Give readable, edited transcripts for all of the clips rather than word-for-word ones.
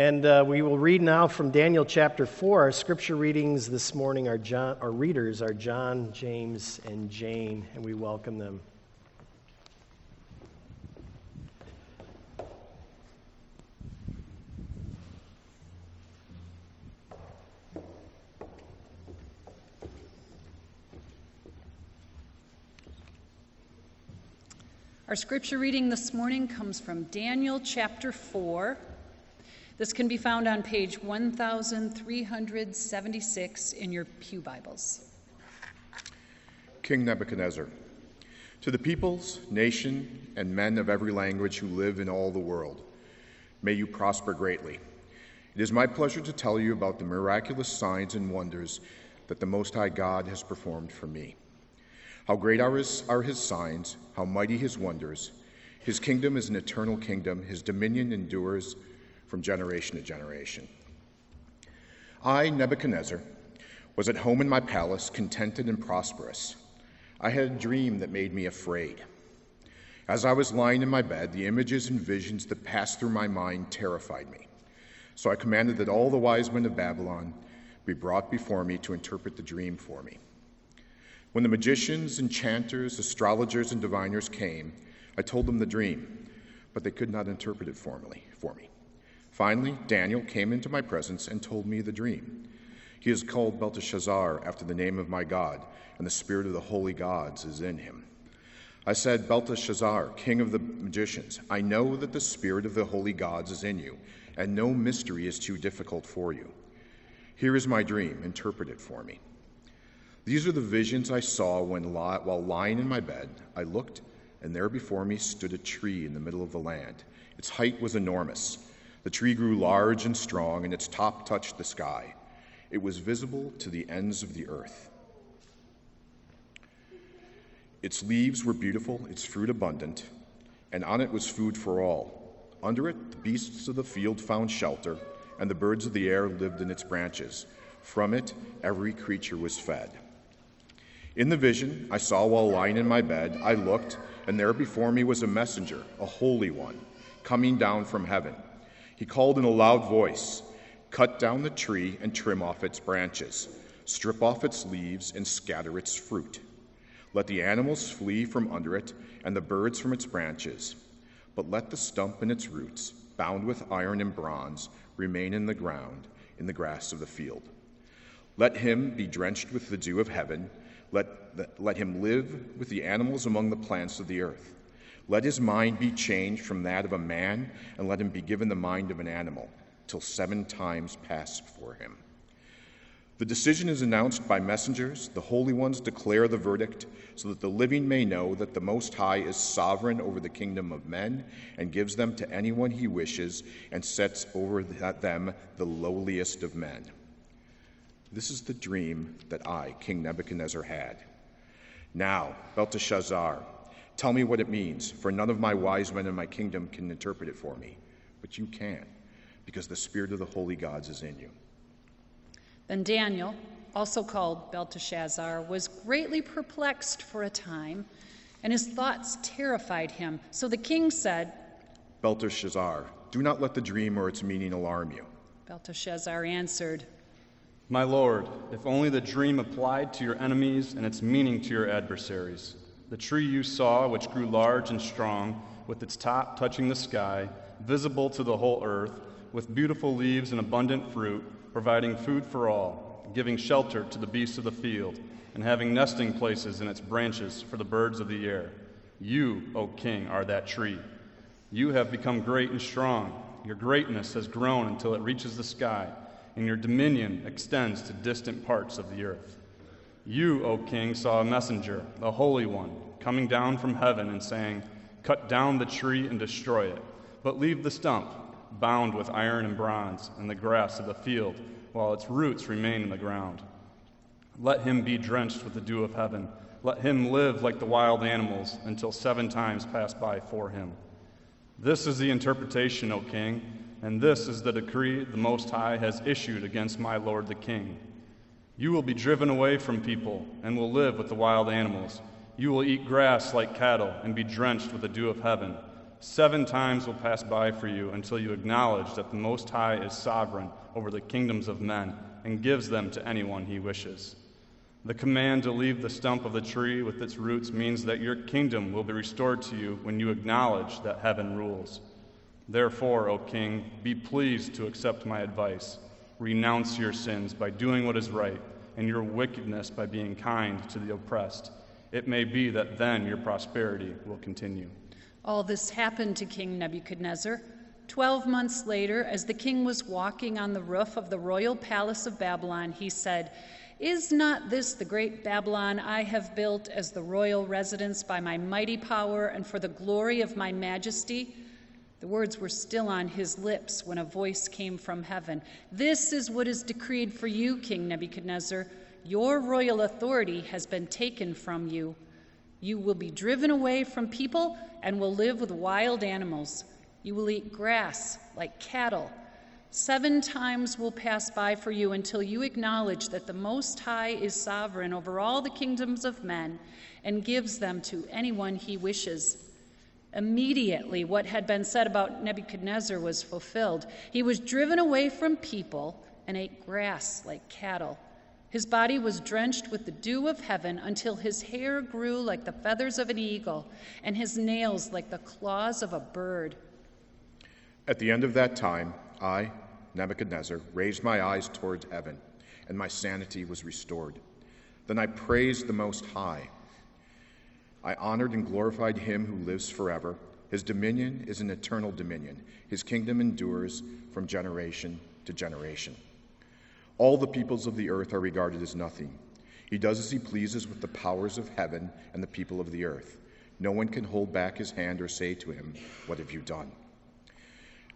And we will read now from Daniel chapter 4. Our scripture readings this morning are our readers are John, James, and Jane, and we welcome them. Our scripture reading this morning comes from Daniel chapter 4. This can be found on page 1376 in your pew Bibles. King Nebuchadnezzar, to the peoples, nation, and men of every language who live in all the world, may you prosper greatly. It is my pleasure to tell you about the miraculous signs and wonders that the Most High God has performed for me. How great are his signs, how mighty his wonders. His kingdom is an eternal kingdom. His dominion endures from generation to generation. I, Nebuchadnezzar, was at home in my palace, contented and prosperous. I had a dream that made me afraid. As I was lying in my bed, the images and visions that passed through my mind terrified me. So I commanded that all the wise men of Babylon be brought before me to interpret the dream for me. When the magicians, enchanters, astrologers, and diviners came, I told them the dream, but they could not interpret it formally for me. Finally, Daniel came into my presence and told me the dream. He is called Belteshazzar after the name of my God, and the spirit of the holy gods is in him. I said, Belteshazzar, king of the magicians, I know that the spirit of the holy gods is in you, and no mystery is too difficult for you. Here is my dream, interpret it for me. These are the visions I saw while lying in my bed. I looked, and there before me stood a tree in the middle of the land. Its height was enormous. The tree grew large and strong, and its top touched the sky. It was visible to the ends of the earth. Its leaves were beautiful, its fruit abundant, and on it was food for all. Under it, the beasts of the field found shelter, and the birds of the air lived in its branches. From it, every creature was fed. In the vision I saw while lying in my bed, I looked, and there before me was a messenger, a holy one, coming down from heaven. He called in a loud voice, "Cut down the tree and trim off its branches, strip off its leaves and scatter its fruit. Let the animals flee from under it and the birds from its branches, but let the stump and its roots, bound with iron and bronze, remain in the ground, in the grass of the field. Let him be drenched with the dew of heaven. Let him live with the animals among the plants of the earth. Let his mind be changed from that of a man, and let him be given the mind of an animal, till 7 times pass before him. The decision is announced by messengers. The holy ones declare the verdict, so that the living may know that the Most High is sovereign over the kingdom of men, and gives them to anyone he wishes, and sets over them the lowliest of men. This is the dream that I, King Nebuchadnezzar, had. Now, Belteshazzar, tell me what it means, for none of my wise men in my kingdom can interpret it for me. But you can, because the spirit of the holy gods is in you." Then Daniel, also called Belteshazzar, was greatly perplexed for a time, and his thoughts terrified him. So the king said, "Belteshazzar, do not let the dream or its meaning alarm you." Belteshazzar answered, "My lord, if only the dream applied to your enemies and its meaning to your adversaries. The tree you saw, which grew large and strong, with its top touching the sky, visible to the whole earth, with beautiful leaves and abundant fruit, providing food for all, giving shelter to the beasts of the field, and having nesting places in its branches for the birds of the air. You, O king, are that tree. You have become great and strong. Your greatness has grown until it reaches the sky, and your dominion extends to distant parts of the earth. You, O king, saw a messenger, a holy one, coming down from heaven and saying, 'Cut down the tree and destroy it, but leave the stump, bound with iron and bronze, in the grass of the field, while its roots remain in the ground. Let him be drenched with the dew of heaven. Let him live like the wild animals until 7 times pass by for him. This is the interpretation, O king, and this is the decree the Most High has issued against my lord the king. You will be driven away from people and will live with the wild animals. You will eat grass like cattle and be drenched with the dew of heaven, seven times will pass by for you until you acknowledge that the Most High is sovereign over the kingdoms of men and gives them to anyone he wishes. The command to leave the stump of the tree with its roots means that your kingdom will be restored to you when you acknowledge that heaven rules. Therefore, O King, be pleased to accept my advice. Renounce your sins by doing what is right, and your wickedness by being kind to the oppressed. It may be that then your prosperity will continue. All this happened to King Nebuchadnezzar. 12 months later, as the king was walking on the roof of the royal palace of Babylon, he said, "Is not this the great Babylon I have built as the royal residence by my mighty power and for the glory of my majesty?" The words were still on his lips when a voice came from heaven. "This is what is decreed for you, King Nebuchadnezzar. Your royal authority has been taken from you. You will be driven away from people and will live with wild animals. You will eat grass like cattle. 7 times will pass by for you until you acknowledge that the Most High is sovereign over all the kingdoms of men and gives them to anyone he wishes." Immediately, what had been said about Nebuchadnezzar was fulfilled. He was driven away from people and ate grass like cattle. His body was drenched with the dew of heaven until his hair grew like the feathers of an eagle and his nails like the claws of a bird. At the end of that time, I, Nebuchadnezzar, raised my eyes towards heaven, and my sanity was restored. Then I praised the Most High. I honored and glorified him who lives forever. His dominion is an eternal dominion. His kingdom endures from generation to generation. All the peoples of the earth are regarded as nothing. He does as he pleases with the powers of heaven and the people of the earth. No one can hold back his hand or say to him, "What have you done?"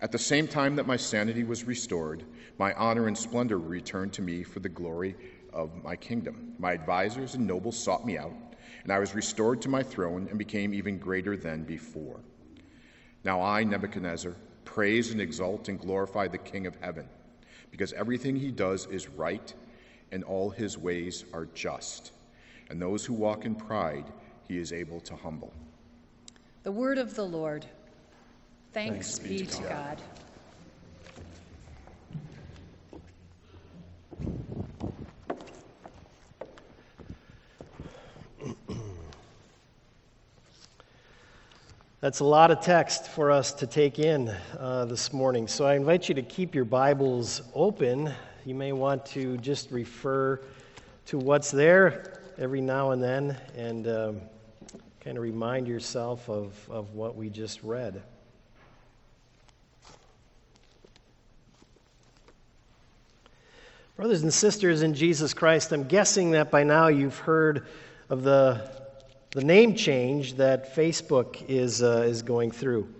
At the same time that my sanity was restored, my honor and splendor were returned to me for the glory of my kingdom. My advisors and nobles sought me out, and I was restored to my throne and became even greater than before. Now I, Nebuchadnezzar, praise and exalt and glorify the King of heaven, because everything he does is right and all his ways are just. And those who walk in pride, he is able to humble. The word of the Lord. Thanks be to God. That's a lot of text for us to take in this morning. So I invite you to keep your Bibles open. You may want to just refer to what's there every now and then and kind of remind yourself of what we just read. Brothers and sisters in Jesus Christ, I'm guessing that by now you've heard of the name change that Facebook is going through.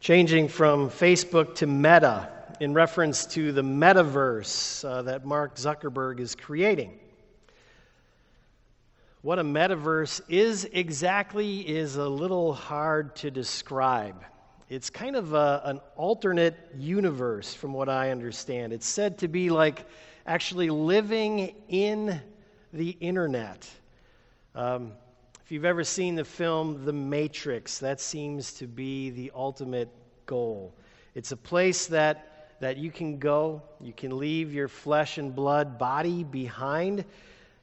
Changing from Facebook to Meta in reference to the metaverse that Mark Zuckerberg is creating. What a metaverse is exactly is a little hard to describe. It's kind of an alternate universe from what I understand. It's said to be like actually living in the internet. If you've ever seen the film The Matrix, that seems to be the ultimate goal. It's a place that you can go, you can leave your flesh and blood body behind,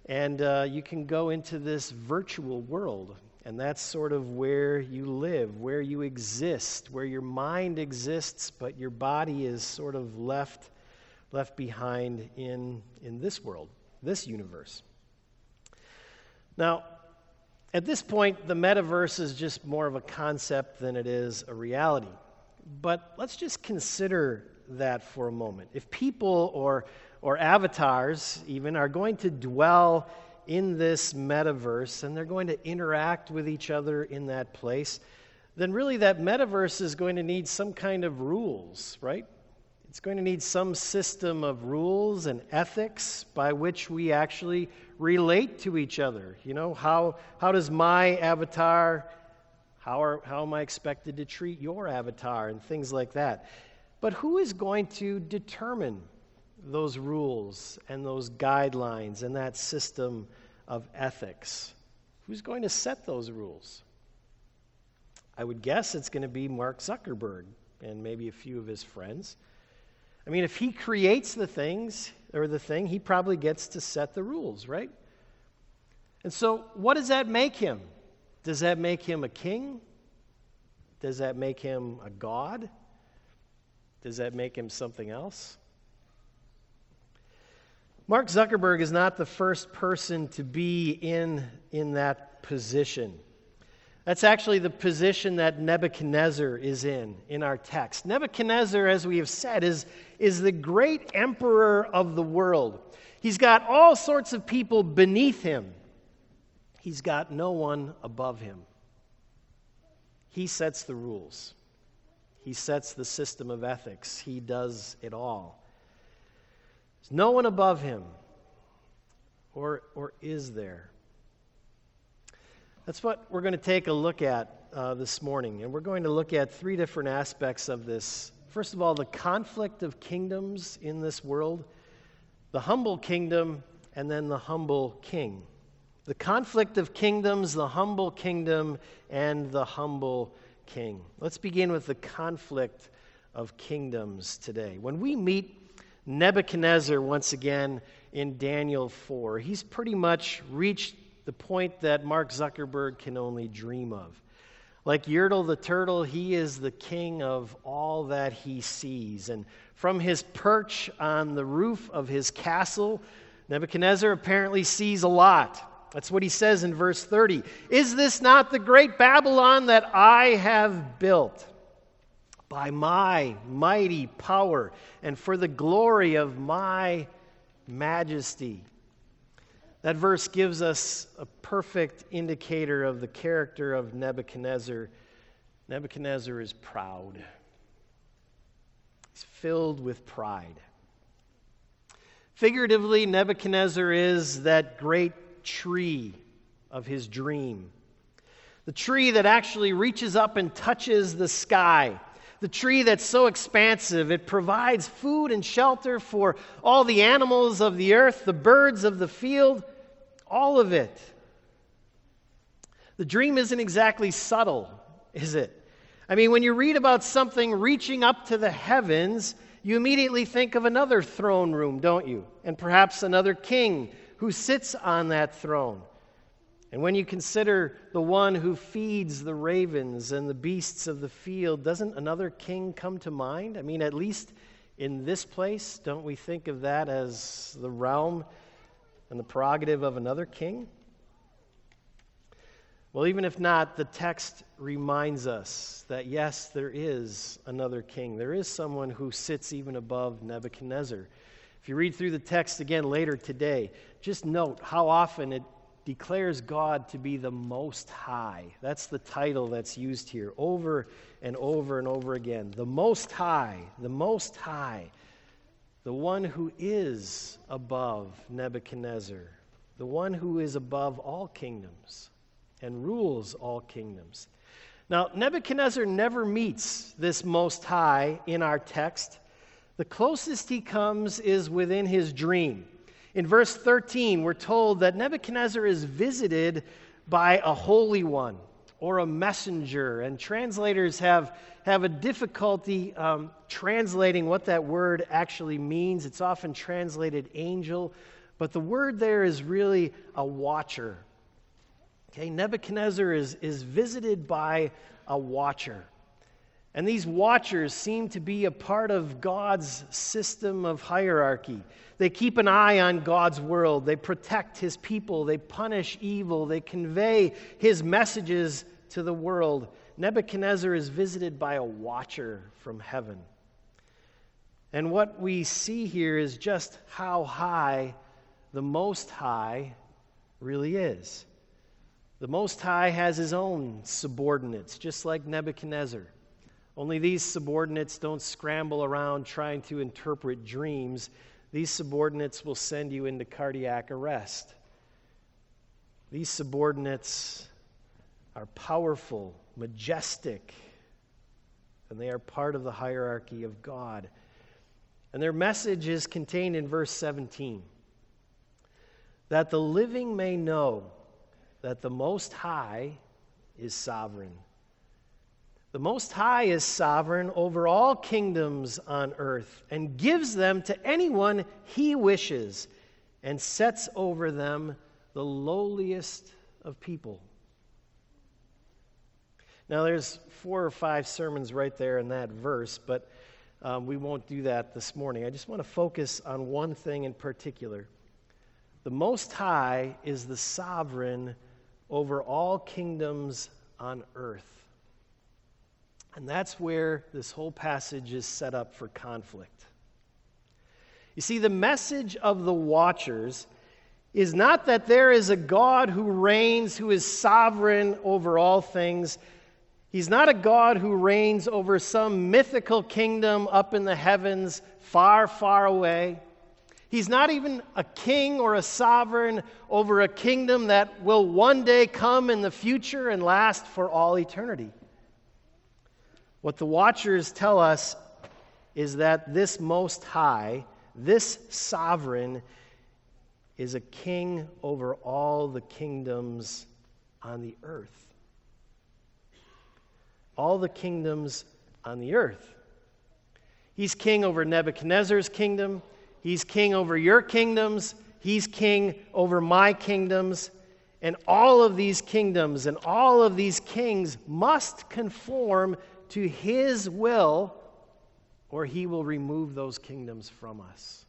and you can go into this virtual world. And that's sort of where you live, where you exist, where your mind exists, but your body is sort of left behind in this world, this universe. Now, at this point, the metaverse is just more of a concept than it is a reality. But let's just consider that for a moment. If people or avatars even are going to dwell in this metaverse and they're going to interact with each other in that place, then really that metaverse is going to need some kind of rules, right? It's going to need some system of rules and ethics by which we actually relate to each other. You know, how does my avatar, how am I expected to treat your avatar and things like that? But who is going to determine those rules and those guidelines and that system of ethics? Who's going to set those rules? I would guess it's going to be Mark Zuckerberg and maybe a few of his friends. I mean, if he creates the things or the thing, he probably gets to set the rules, right? And so what does that make him? Does that make him a king? Does that make him a god? Does that make him something else? Mark Zuckerberg is not the first person to be in that position. That's actually the position that Nebuchadnezzar is in our text. Nebuchadnezzar, as we have said, is the great emperor of the world. He's got all sorts of people beneath him. He's got no one above him. He sets the rules. He sets the system of ethics. He does it all. There's no one above him. Or is there? That's what we're going to take a look at this morning. And we're going to look at three different aspects of this. First of all, the conflict of kingdoms in this world, the humble kingdom, and then the humble king. The conflict of kingdoms, the humble kingdom, and the humble king. Let's begin with the conflict of kingdoms today. When we meet Nebuchadnezzar once again in Daniel 4, he's pretty much reached the point that Mark Zuckerberg can only dream of. Like Yertle the turtle, he is the king of all that he sees. And from his perch on the roof of his castle, Nebuchadnezzar apparently sees a lot. That's what he says in verse 30. Is this not the great Babylon that I have built by my mighty power and for the glory of my majesty? That verse gives us a perfect indicator of the character of Nebuchadnezzar. Nebuchadnezzar is proud. He's filled with pride. Figuratively, Nebuchadnezzar is that great tree of his dream. The tree that actually reaches up and touches the sky. The tree that's so expansive, it provides food and shelter for all the animals of the earth, the birds of the field, all of it. The dream isn't exactly subtle, is it? I mean, when you read about something reaching up to the heavens, you immediately think of another throne room, don't you? And perhaps another king who sits on that throne. And when you consider the one who feeds the ravens and the beasts of the field, doesn't another king come to mind? I mean, at least in this place, don't we think of that as the realm and the prerogative of another king? Well, even if not, the text reminds us that yes, there is another king. There is someone who sits even above Nebuchadnezzar. If you read through the text again later today, just note how often it declares God to be the Most High. That's the title that's used here over and over and over again. The Most High, the Most High, the one who is above Nebuchadnezzar, the one who is above all kingdoms and rules all kingdoms. Now, Nebuchadnezzar never meets this Most High in our text. The closest he comes is within his dream. In verse 13, we're told that Nebuchadnezzar is visited by a holy one or a messenger, and translators have a difficulty translating what that word actually means. It's often translated angel, but the word there is really a watcher. Okay, Nebuchadnezzar is visited by a watcher. And these watchers seem to be a part of God's system of hierarchy. They keep an eye on God's world. They protect his people. They punish evil. They convey his messages to the world. Nebuchadnezzar is visited by a watcher from heaven. And what we see here is just how high the Most High really is. The Most High has his own subordinates, just like Nebuchadnezzar. Only these subordinates don't scramble around trying to interpret dreams. These subordinates will send you into cardiac arrest. These subordinates are powerful, majestic, and they are part of the hierarchy of God. And their message is contained in verse 17, that the living may know that the Most High is sovereign, The Most High is sovereign over all kingdoms on earth and gives them to anyone he wishes and sets over them the lowliest of people. Now, there's 4 or 5 sermons right there in that verse, but we won't do that this morning. I just want to focus on one thing in particular. The Most High is the sovereign over all kingdoms on earth. And that's where this whole passage is set up for conflict. You see, the message of the watchers is not that there is a God who reigns, who is sovereign over all things. He's not a God who reigns over some mythical kingdom up in the heavens, far, far away. He's not even a king or a sovereign over a kingdom that will one day come in the future and last for all eternity. What the watchers tell us is that this Most High, this sovereign, is a king over all the kingdoms on the earth. All the kingdoms on the earth. He's king over Nebuchadnezzar's kingdom. He's king over your kingdoms. He's king over my kingdoms. And all of these kingdoms and all of these kings must conform to his will, or he will remove those kingdoms from us.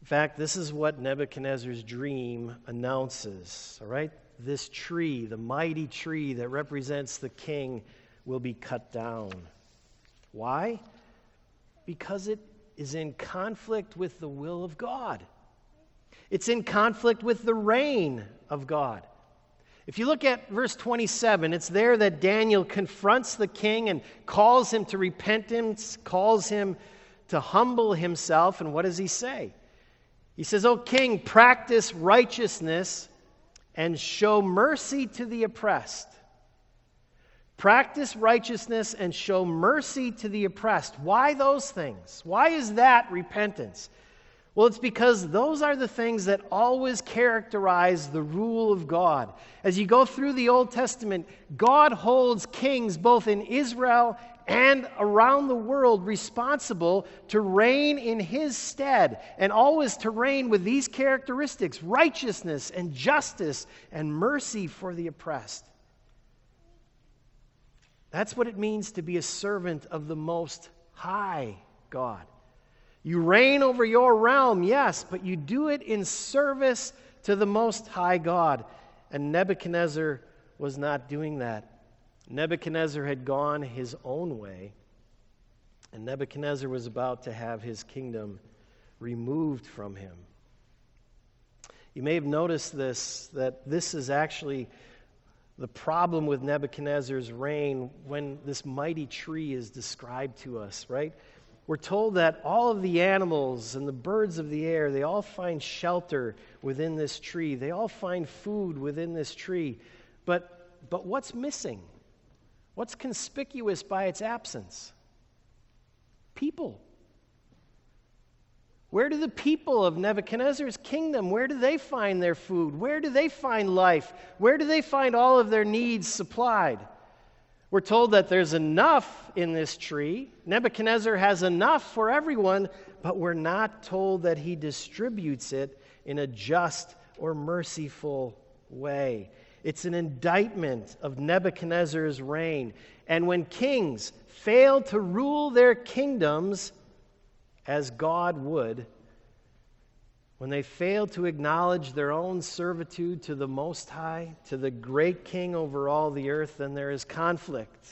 In fact, this is what Nebuchadnezzar's dream announces, all right? This tree, the mighty tree that represents the king, will be cut down. Why? Because it is in conflict with the will of God. It's in conflict with the reign of God. If you look at verse 27, it's there that Daniel confronts the king and calls him to repentance, calls him to humble himself. And what does he say? He says, "O king, practice righteousness and show mercy to the oppressed." Practice righteousness and show mercy to the oppressed. Why those things? Why is that repentance? Well, it's because those are the things that always characterize the rule of God. As you go through the Old Testament, God holds kings both in Israel and around the world responsible to reign in his stead, and always to reign with these characteristics: righteousness and justice and mercy for the oppressed. That's what it means to be a servant of the Most High God. You reign over your realm, yes, but you do it in service to the Most High God. And Nebuchadnezzar was not doing that. Nebuchadnezzar had gone his own way, and Nebuchadnezzar was about to have his kingdom removed from him. You may have noticed this, that this is actually the problem with Nebuchadnezzar's reign when this mighty tree is described to us, right? We're told that all of the animals and the birds of the air, they all find shelter within this tree. They all find food within this tree. But what's missing? What's conspicuous by its absence? People. Where do the people of Nebuchadnezzar's kingdom, where do they find their food? Where do they find life? Where do they find all of their needs supplied? We're told that there's enough in this tree. Nebuchadnezzar has enough for everyone, but we're not told that he distributes it in a just or merciful way. It's an indictment of Nebuchadnezzar's reign. And when kings fail to rule their kingdoms as God would, when they fail to acknowledge their own servitude to the Most High, to the great King over all the earth, then there is conflict.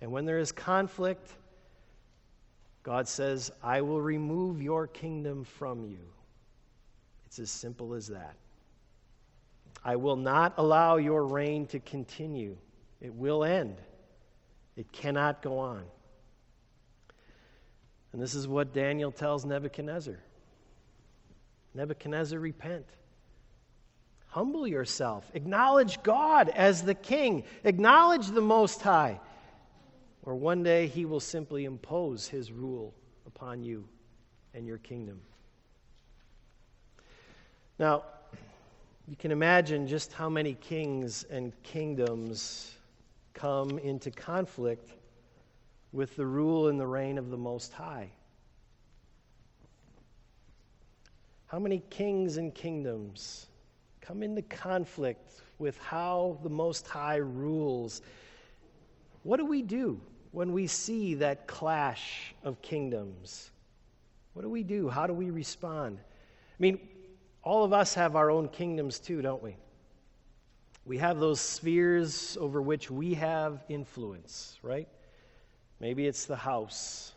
And when there is conflict, God says, "I will remove your kingdom from you." It's as simple as that. I will not allow your reign to continue. It will end. It cannot go on. And this is what Daniel tells Nebuchadnezzar. Nebuchadnezzar, repent. Humble yourself. Acknowledge God as the king. Acknowledge the Most High. Or one day he will simply impose his rule upon you and your kingdom. Now, You can imagine just how many kings and kingdoms come into conflict with the rule and the reign of the Most High. How many kings and kingdoms come into conflict with how the Most High rules? What do we do when we see that clash of kingdoms? What do we do? How do we respond? I mean, all of us have our own kingdoms too, don't we? We have those spheres over which we have influence, right? Maybe it's the house.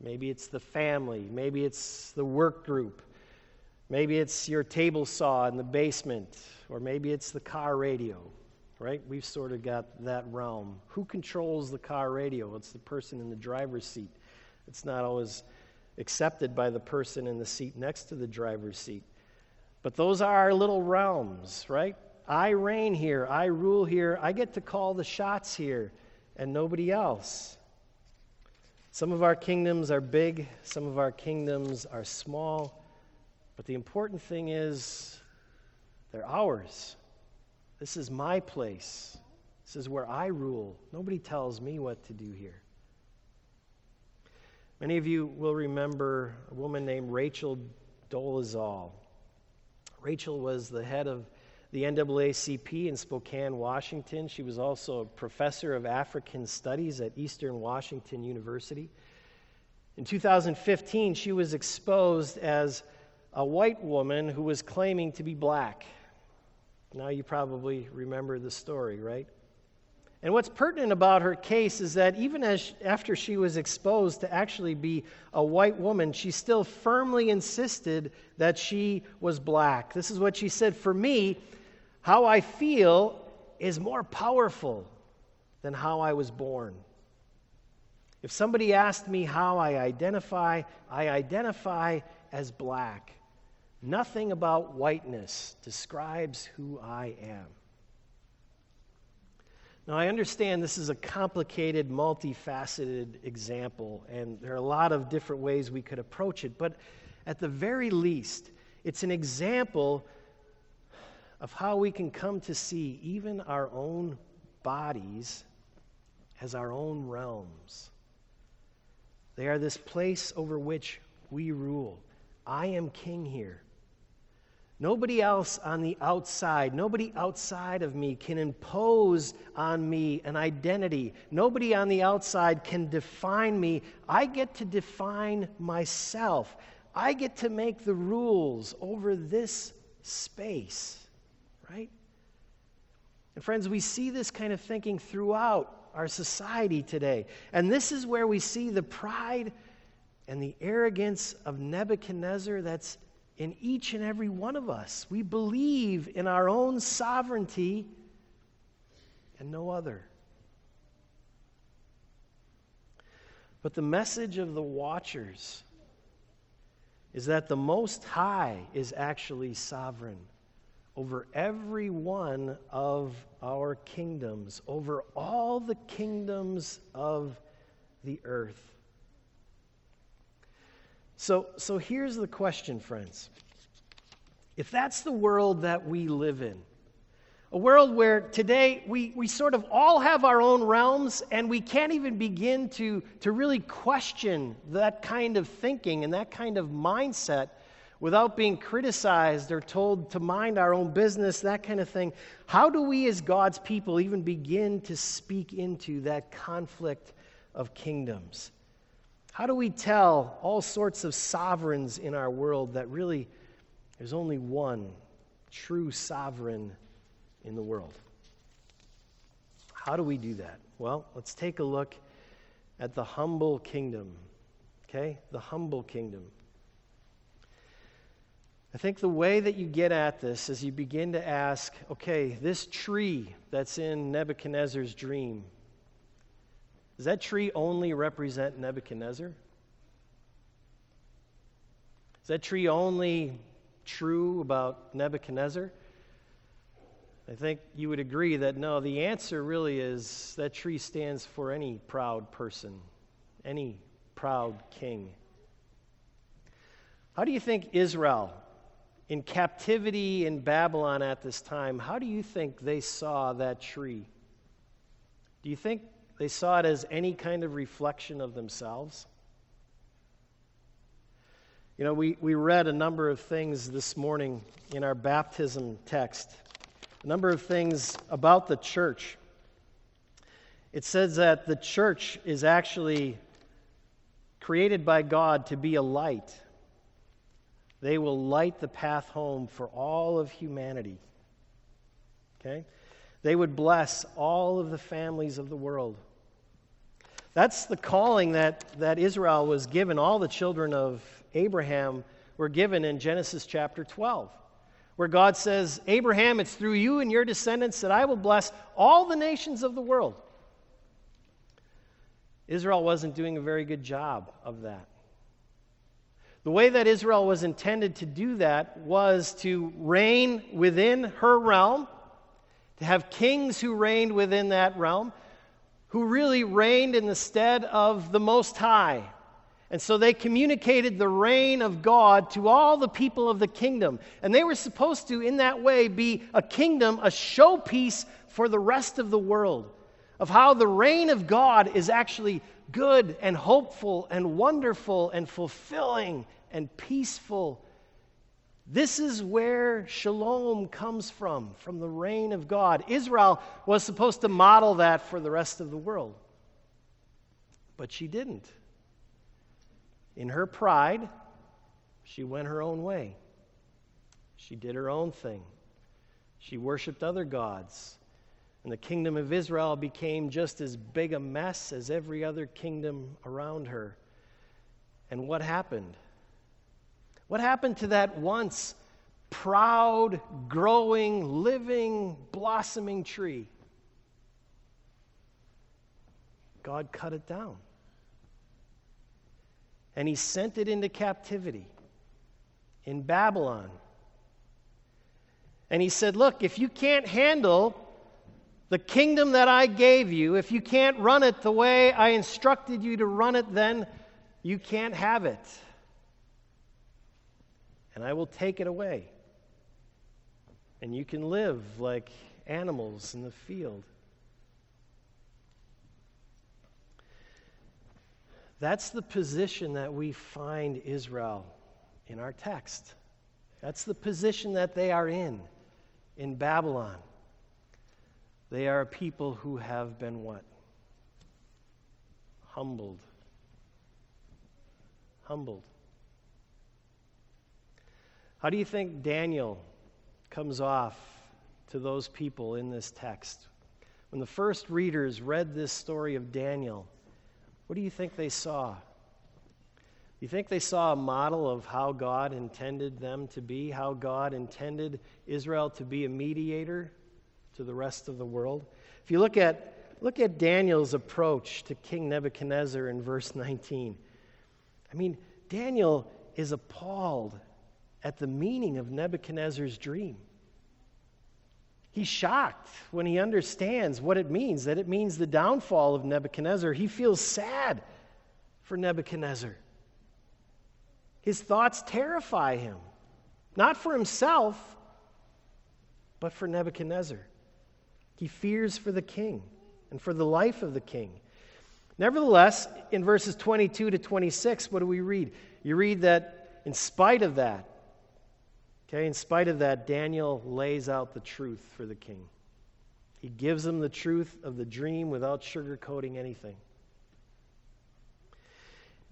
Maybe it's the family. Maybe it's the work group. Maybe it's your table saw in the basement, or maybe it's the car radio, right? We've sort of got that realm. Who controls the car radio? It's the person in the driver's seat. It's not always accepted by the person in the seat next to the driver's seat. But those are our little realms, right? I reign here. I rule here. I get to call the shots here and nobody else. Some of our kingdoms are big. Some of our kingdoms are small. But the important thing is they're ours. This is my place. This is where I rule. Nobody tells me what to do here. Many of you will remember a woman named Rachel Dolezal. Rachel was the head of the NAACP in Spokane, Washington. She was also a professor of African Studies at Eastern Washington University. In 2015, she was exposed as a white woman who was claiming to be black. Now you probably remember the story, right? And what's pertinent about her case is that even after she was exposed to actually be a white woman, she still firmly insisted that she was black. This is what she said: "For me, how I feel is more powerful than how I was born. If somebody asked me how I identify as black. Nothing about whiteness describes who I am." Now, I understand this is a complicated, multifaceted example, and there are a lot of different ways we could approach it, but at the very least, it's an example of how we can come to see even our own bodies as our own realms. They are this place over which we rule. I am king here. Nobody else on the outside, nobody outside of me can impose on me an identity. Nobody on the outside can define me. I get to define myself. I get to make the rules over this space, right? And friends, we see this kind of thinking throughout our society today. And this is where we see the pride and the arrogance of Nebuchadnezzar that's in each and every one of us. We believe in our own sovereignty and no other. But the message of the watchers is that the Most High is actually sovereign over every one of our kingdoms, over all the kingdoms of the earth. So here's the question, friends. If that's the world that we live in, a world where today we sort of all have our own realms and we can't even begin to really question that kind of thinking and that kind of mindset without being criticized or told to mind our own business, that kind of thing, how do we as God's people even begin to speak into that conflict of kingdoms? How do we tell all sorts of sovereigns in our world that really there's only one true sovereign in the world? How do we do that? Well, let's take a look at the humble kingdom, okay? The humble kingdom. I think the way that you get at this is you begin to ask, okay, this tree that's in Nebuchadnezzar's dream, does that tree only represent Nebuchadnezzar? Is that tree only true about Nebuchadnezzar? I think you would agree that no, the answer really is that tree stands for any proud person, any proud king. How do you think Israel in captivity in Babylon at this time, how do you think they saw that tree? Do you think they saw it as any kind of reflection of themselves? You know, we read a number of things this morning in our baptism text, a number of things about the church. It says that the church is actually created by God to be a light. They will light the path home for all of humanity. Okay? They would bless all of the families of the world. That's the calling that Israel was given. All the children of Abraham were given in Genesis chapter 12, where God says, Abraham, it's through you and your descendants that I will bless all the nations of the world. Israel wasn't doing a very good job of that. The way that Israel was intended to do that was to reign within her realm, to have kings who reigned within that realm, who really reigned in the stead of the Most High. And so they communicated the reign of God to all the people of the kingdom. And they were supposed to, in that way, be a kingdom, a showpiece for the rest of the world, of how the reign of God is actually good and hopeful and wonderful and fulfilling and peaceful. This is where shalom comes from the reign of God. Israel was supposed to model that for the rest of the world, but she didn't. In her pride, she went her own way. She did her own thing. She worshiped other gods. And the kingdom of Israel became just as big a mess as every other kingdom around her. And what happened? What happened to that once proud, growing, living, blossoming tree? God cut it down. And he sent it into captivity in Babylon. And he said, look, if you can't handle the kingdom that I gave you, if you can't run it the way I instructed you to run it, then you can't have it. And I will take it away. And you can live like animals in the field. That's the position that we find Israel in our text. That's the position that they are in Babylon. They are a people who have been what? Humbled. Humbled. How do you think Daniel comes off to those people in this text? When the first readers read this story of Daniel, what do you think they saw? You think they saw a model of how God intended them to be, how God intended Israel to be a mediator to the rest of the world? If you look at Daniel's approach to King Nebuchadnezzar in verse 19. I mean, Daniel is appalled at the meaning of Nebuchadnezzar's dream. He's shocked when he understands what it means, that it means the downfall of Nebuchadnezzar. He feels sad for Nebuchadnezzar. His thoughts terrify him, not for himself, but for Nebuchadnezzar. He fears for the king and for the life of the king. Nevertheless, in verses 22 to 26, what do we read? You read that in spite of that, Daniel lays out the truth for the king. He gives him the truth of the dream without sugarcoating anything.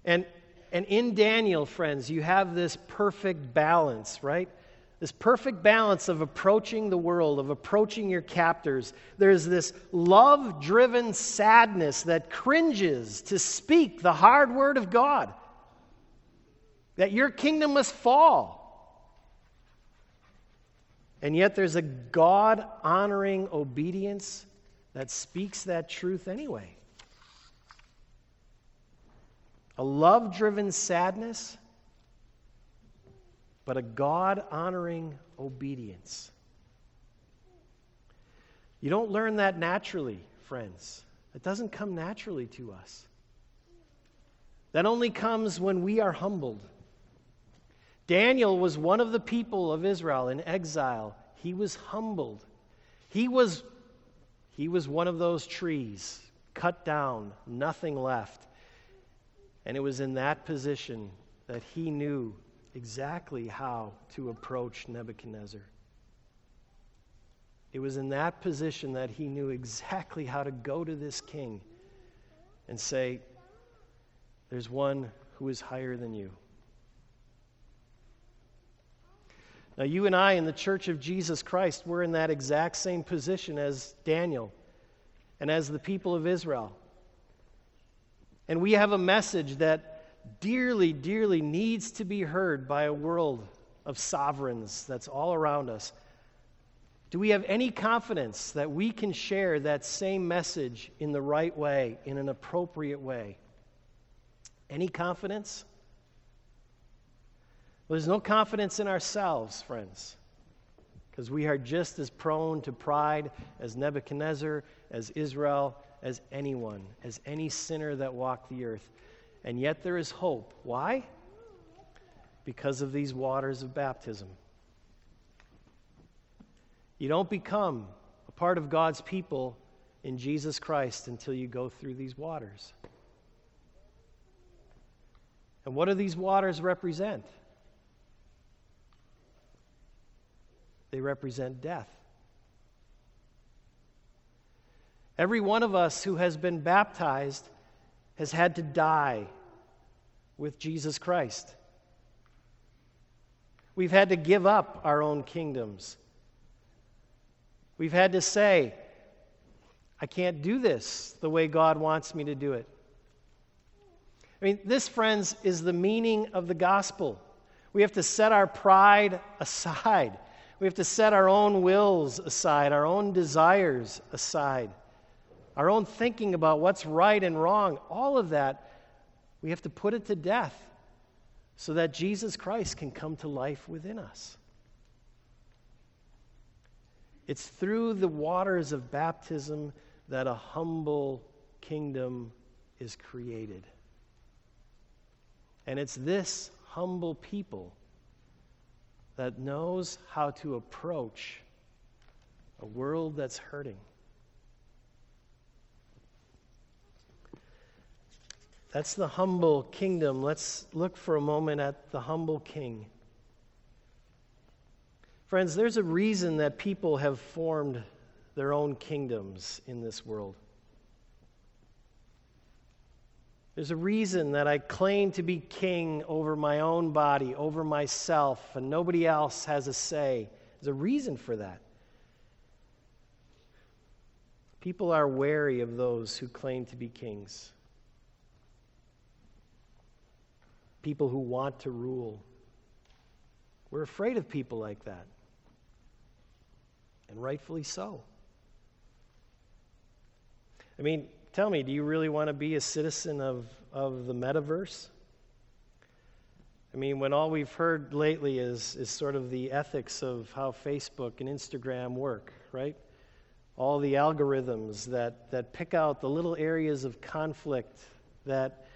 And in Daniel, friends, you have this perfect balance, right? This perfect balance of approaching the world, of approaching your captors. There's this love-driven sadness that cringes to speak the hard word of God, that your kingdom must fall. And yet there's a God-honoring obedience that speaks that truth anyway. A love-driven sadness, but a God-honoring obedience. You don't learn that naturally, friends. It doesn't come naturally to us. That only comes when we are humbled. Daniel was one of the people of Israel in exile. He was humbled. He was one of those trees, cut down, nothing left. And it was in that position that he knew exactly how to approach Nebuchadnezzar. It was in that position that he knew exactly how to go to this king and say, there's one who is higher than you. Now, you and I in the Church of Jesus Christ, we're in that exact same position as Daniel and as the people of Israel. And we have a message that dearly, dearly needs to be heard by a world of sovereigns that's all around us. Do we have any confidence that we can share that same message in the right way, in an appropriate way? Any confidence? Well, there's no confidence in ourselves, friends, because we are just as prone to pride as Nebuchadnezzar, as Israel, as anyone, as any sinner that walked the earth. And yet there is hope. Why? Because of these waters of baptism. You don't become a part of God's people in Jesus Christ until you go through these waters. And what do these waters represent? They represent death. Every one of us who has been baptized has had to die with Jesus Christ. We've had to give up our own kingdoms. We've had to say, I can't do this the way God wants me to do it. I mean, this, friends, is the meaning of the gospel. We have to set our pride aside. We have to set our own wills aside, our own desires aside, our own thinking about what's right and wrong. All of that, we have to put it to death so that Jesus Christ can come to life within us. It's through the waters of baptism that a humble kingdom is created. And it's this humble people that knows how to approach a world that's hurting. That's the humble kingdom. Let's look for a moment at the humble king. Friends, there's a reason that people have formed their own kingdoms in this world. There's a reason that I claim to be king over my own body, over myself, and nobody else has a say. There's a reason for that. People are wary of those who claim to be kings. People who want to rule. We're afraid of people like that. And rightfully so. I mean, tell me, do you really want to be a citizen of the metaverse? I mean, when all we've heard lately is sort of the ethics of how Facebook and Instagram work, right? All the algorithms that pick out the little areas of conflict that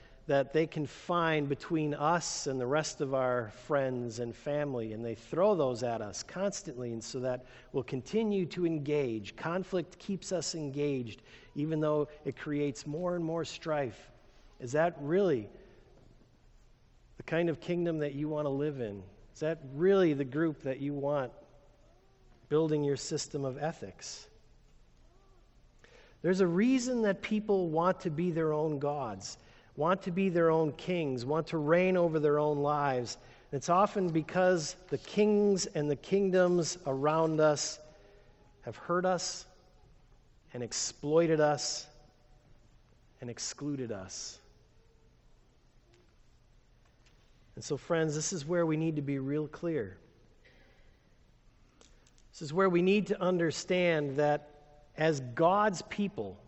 they can find between us and the rest of our friends and family, and they throw those at us constantly, and so that we'll continue to engage. Conflict keeps us engaged, even though it creates more and more strife. Is that really the kind of kingdom that you want to live in? Is that really the group that you want building your system of ethics? There's a reason that people want to be their own gods, want to be their own kings, want to reign over their own lives. And it's often because the kings and the kingdoms around us have hurt us and exploited us and excluded us. And so, friends, this is where we need to be real clear. This is where we need to understand that as God's people,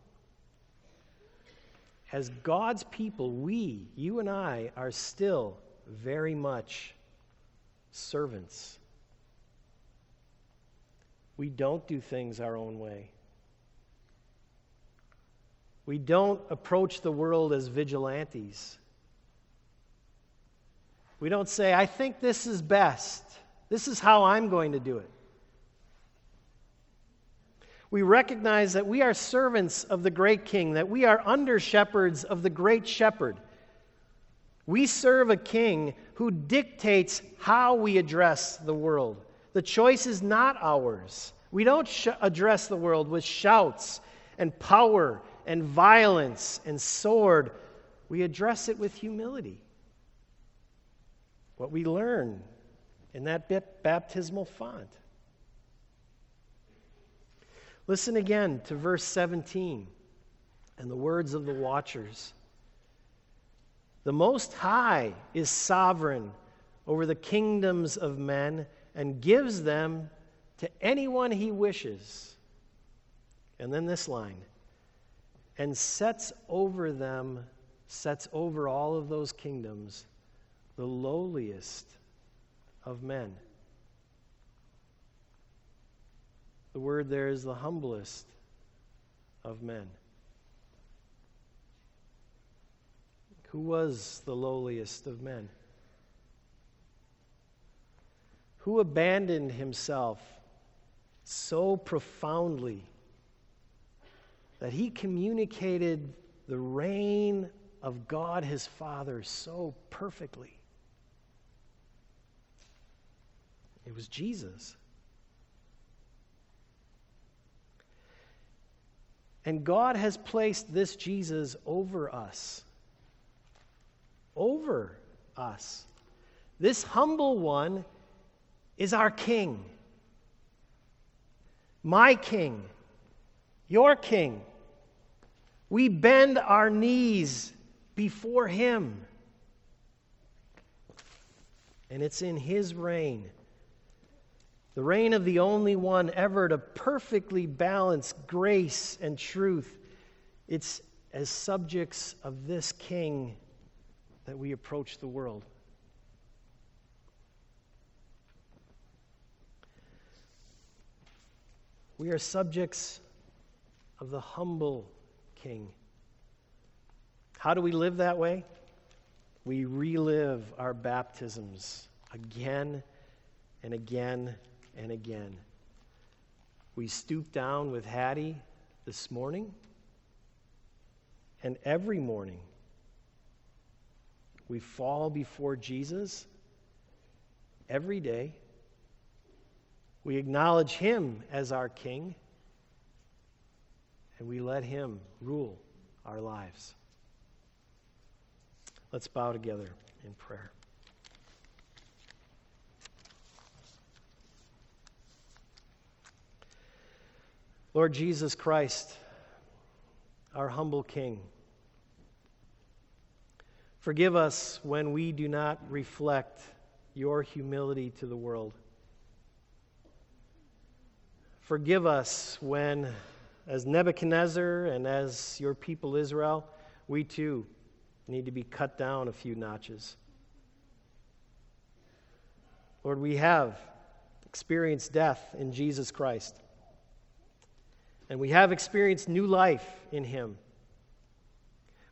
we, you and I, are still very much servants. We don't do things our own way. We don't approach the world as vigilantes. We don't say, I think this is best. This is how I'm going to do it. We recognize that we are servants of the great king, that we are under shepherds of the great shepherd. We serve a king who dictates how we address the world. The choice is not ours. We don't address the world with shouts and power and violence and sword. We address it with humility. What we learn in that baptismal font. Listen again to verse 17 and the words of the watchers. The Most High is sovereign over the kingdoms of men and gives them to anyone he wishes. And then this line, and sets over all of those kingdoms, the lowliest of men. The word there is the humblest of men. Who was the lowliest of men? Who abandoned himself so profoundly that he communicated the reign of God his Father so perfectly? It was Jesus. And God has placed this Jesus over us. Over us. This humble one is our king. My king. Your king. We bend our knees before him. And it's in his reign, the reign of the only one ever to perfectly balance grace and truth. It's as subjects of this king that we approach the world. We are subjects of the humble king. How do we live that way? We relive our baptisms again and again and again. We stooped down with Hattie this morning, and every morning we fall before Jesus every day. We acknowledge him as our king, and we let him rule our lives. Let's bow together in prayer. Lord Jesus Christ, our humble King, forgive us when we do not reflect your humility to the world. Forgive us when, as Nebuchadnezzar and as your people Israel, we too need to be cut down a few notches. Lord, we have experienced death in Jesus Christ. And we have experienced new life in him.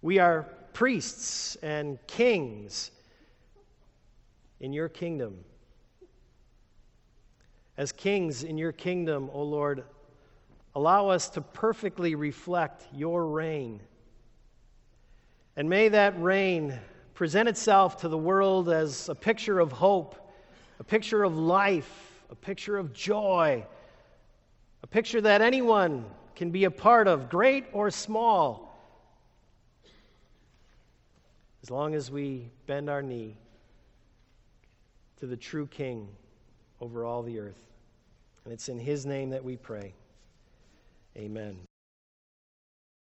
We are priests and kings in your kingdom. As kings in your kingdom, O Lord, allow us to perfectly reflect your reign. And may that reign present itself to the world as a picture of hope, a picture of life, a picture of joy, a picture that anyone can be a part of, great or small, as long as we bend our knee to the true King over all the earth. And it's in his name that we pray. Amen.